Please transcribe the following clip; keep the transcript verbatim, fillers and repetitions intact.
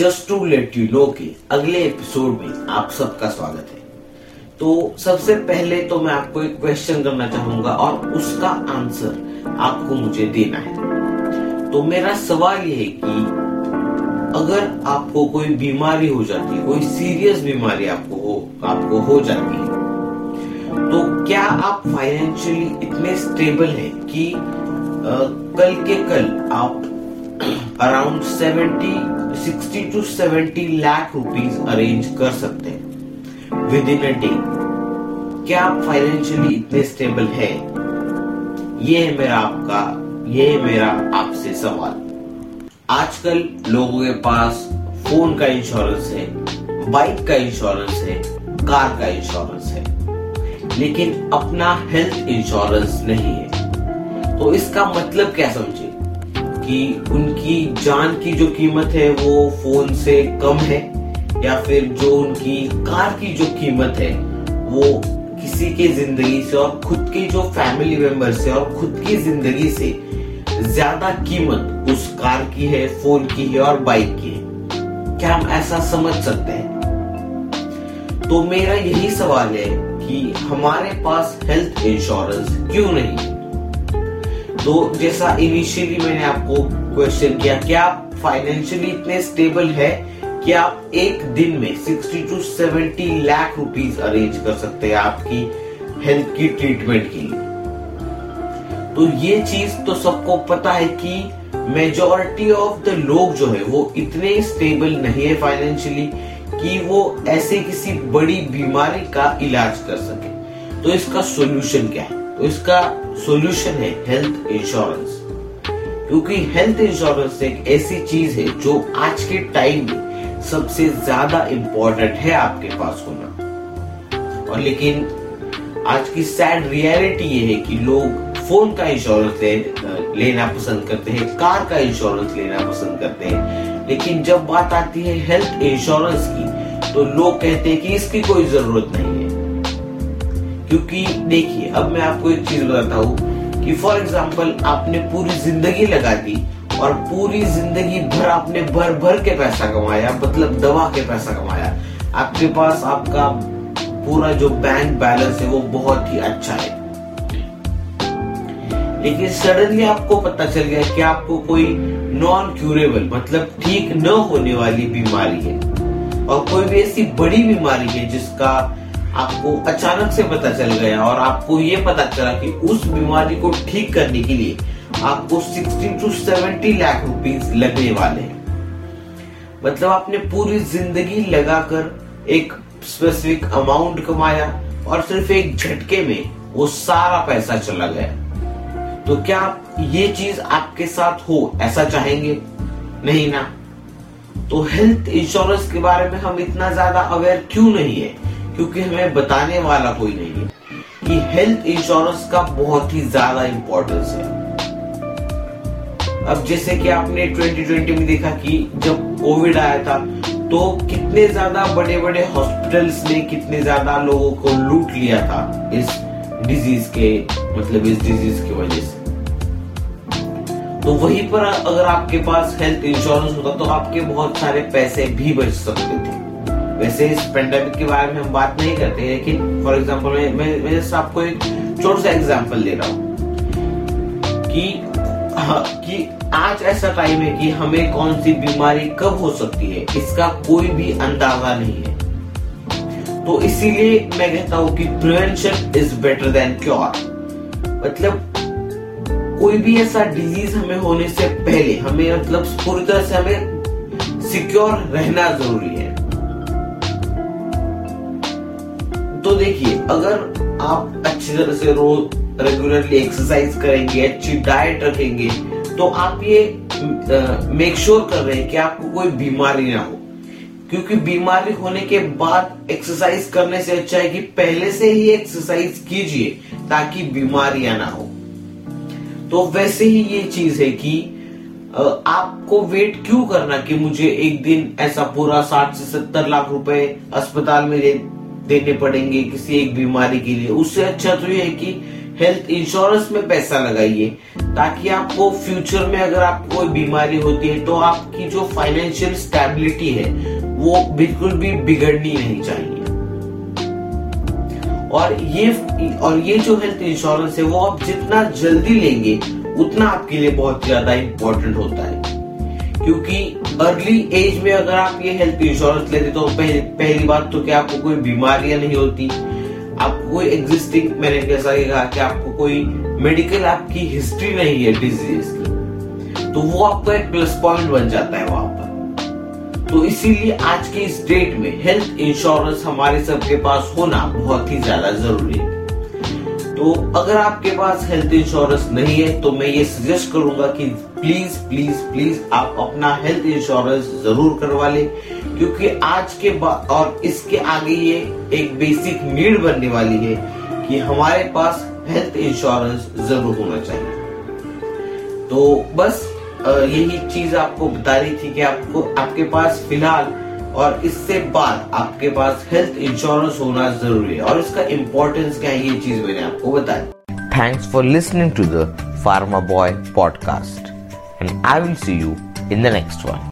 Just to let you know कि अगले episode में आप सबका स्वागत है। तो सबसे पहले तो मैं आपको एक क्वेश्चन करना चाहूंगा और उसका आंसर आपको मुझे देना है। तो मेरा सवाल यह है कि अगर आपको कोई बीमारी हो जाती है, कोई सीरियस बीमारी आपको हो आपको हो जाती है, तो क्या आप फाइनेंशियली इतने स्टेबल हैं कि आ, कल के कल आप around sixty to seventy lakh rupees arrange कर सकते हैं विद इन अ डे? क्या आप फाइनेंशियली इतने स्टेबल है? यह है मेरा आपका यह है मेरा आपसे सवाल। आजकल लोगों के पास फोन का इंश्योरेंस है, बाइक का इंश्योरेंस है, कार का इंश्योरेंस है, लेकिन अपना हेल्थ इंश्योरेंस नहीं है। तो इसका मतलब क्या समझे कि उनकी जान की जो कीमत है वो फोन से कम है, या फिर जो उनकी कार की जो कीमत है वो किसी के जिंदगी से और खुद के जो फैमिली मेंबर से और खुद की जिंदगी से ज्यादा कीमत उस कार की है, फोन की है और बाइक की है। क्या हम ऐसा समझ सकते हैं? तो मेरा यही सवाल है कि हमारे पास हेल्थ इंश्योरेंस क्यों नहीं? तो जैसा इनिशियली मैंने आपको क्वेश्चन किया, क्या आप फाइनेंशियली इतने स्टेबल है कि आप एक दिन में sixty to seventy lakh rupees arrange कर सकते हैं आपकी हेल्थ की ट्रीटमेंट के लिए? तो ये चीज तो सबको पता है कि मेजॉरिटी ऑफ द लोग जो है वो इतने स्टेबल नहीं है फाइनेंशियली कि वो ऐसे किसी बड़ी बीमारी का इलाज कर सके। तो इसका सॉल्यूशन क्या है? तो इसका सॉल्यूशन है हेल्थ इंश्योरेंस, क्योंकि हेल्थ इंश्योरेंस एक ऐसी चीज है जो आज के टाइम में सबसे ज्यादा इम्पोर्टेंट है आपके पास होना। और लेकिन आज की सैड रियलिटी ये है कि लोग फोन का इंश्योरेंस ले, लेना पसंद करते हैं, कार का इंश्योरेंस लेना पसंद करते हैं, लेकिन जब बात आती है हेल्थ इंश्योरेंस की तो लोग कहते हैं कि इसकी कोई जरूरत नहीं है। क्योंकि देखिए, अब मैं आपको एक चीज बताता हूँ कि फॉर एग्जांपल आपने पूरी जिंदगी लगा दी और पूरी जिंदगी भर आपने भर भर के पैसा कमाया, मतलब दवा के पैसा कमाया, आपके पास आपका पूरा जो बैंक बैलेंस है वो बहुत ही अच्छा है, लेकिन सडनली आपको पता चल गया कि आपको कोई नॉन क्यूरेबल, मतलब ठीक न होने वाली बीमारी है, और कोई भी ऐसी बड़ी बीमारी है जिसका आपको अचानक से पता चल गया और आपको ये पता चला कि उस बीमारी को ठीक करने के लिए आपको sixty to seventy lakh rupees लगने वाले हैं। मतलब आपने पूरी जिंदगी लगाकर एक स्पेसिफिक अमाउंट कमाया और सिर्फ एक झटके में वो सारा पैसा चला गया। तो क्या आप ये चीज आपके साथ हो ऐसा चाहेंगे? नहीं ना। तो हेल्थ इंश्योरेंस के बारे में हम इतना ज्यादा अवेयर क्यों नहीं है? क्योंकि हमें बताने वाला कोई नहीं है कि हेल्थ इंश्योरेंस का बहुत ही ज्यादा इम्पोर्टेंस है। अब जैसे कि आपने ट्वेंटी ट्वेंटी में देखा कि जब कोविड आया था तो कितने ज्यादा बड़े बड़े हॉस्पिटल्स ने कितने ज्यादा लोगों को लूट लिया था इस डिजीज के मतलब इस डिजीज की वजह से। तो वहीं पर अगर आपके पास हेल्थ इंश्योरेंस होता तो आपके बहुत सारे पैसे भी बच सकते थे। वैसे इस पेंडेमिक के बारे में हम बात नहीं करते, लेकिन फॉर एग्जांपल मैं मैं, मैं आपको एक छोटा सा एग्जांपल दे रहा हूँ कि, कि आज ऐसा टाइम है कि हमें कौन सी बीमारी कब हो सकती है इसका कोई भी अंदाजा नहीं है। तो इसीलिए मैं कहता हूं कि prevention is better than cure. मतलब कोई भी ऐसा डिजीज हमें होने से पहले हमें मतलब पूरी तरह से हमें सिक्योर रहना जरूरी है। तो देखिए, अगर आप अच्छी तरह से रोज रेगुलरली एक्सरसाइज करेंगे, अच्छी डाइट रखेंगे, तो आप ये मेक श्योर कर रहे हैं कि आपको कोई बीमारी ना हो। क्योंकि बीमारी होने के बाद एक्सरसाइज करने से अच्छा है कि पहले से ही एक्सरसाइज कीजिए ताकि बीमारियां ना हो। तो वैसे ही ये चीज है कि आपको वेट क्यों करना कि मुझे एक दिन ऐसा पूरा साठ से सत्तर लाख रुपए अस्पताल में देने पड़ेंगे किसी एक बीमारी के लिए। उससे अच्छा तो ये है कि हेल्थ इंश्योरेंस में पैसा लगाइए ताकि आपको फ्यूचर में अगर आप कोई बीमारी होती है तो आपकी जो फाइनेंशियल स्टेबिलिटी है वो बिल्कुल भी बिगड़नी नहीं चाहिए। और ये और ये जो हेल्थ इंश्योरेंस है वो आप जितना जल्दी लेंगे उतना आपके लिए बहुत ज्यादा इम्पोर्टेंट होता है, क्योंकि अर्ली एज में अगर आप ये हेल्थ इंश्योरेंस लेते तो पह, पहली बात तो कि आपको कोई बीमारियां नहीं होती, आपको कोई एग्जिस्टिंग, मैंने जैसा कहा कि आपको कोई मेडिकल आपकी हिस्ट्री नहीं है डिजीज की, तो वो आपका एक प्लस पॉइंट बन जाता है वहां पर। तो इसीलिए आज के इस डेट में हेल्थ इंश्योरेंस हमारे सबके पास होना बहुत ही ज्यादा जरूरी है। तो अगर आपके पास हेल्थ इंश्योरेंस नहीं है तो मैं ये सजेस्ट करूंगा कि प्लीज प्लीज प्लीज आप अपना हेल्थ इंश्योरेंस जरूर करवा ले, क्योंकि आज के बाद और इसके आगे ये एक बेसिक नीड बनने वाली है कि हमारे पास हेल्थ इंश्योरेंस जरूर होना चाहिए। तो बस यही चीज आपको बता रही थी कि आपको आपके पास फिलहाल और इससे बाद आपके पास हेल्थ इंश्योरेंस होना जरूरी है और इसका इम्पोर्टेंस क्या है, ये चीज मैंने आपको बताई। Thanks for listening to the pharma boy podcast and I will see you in the next one.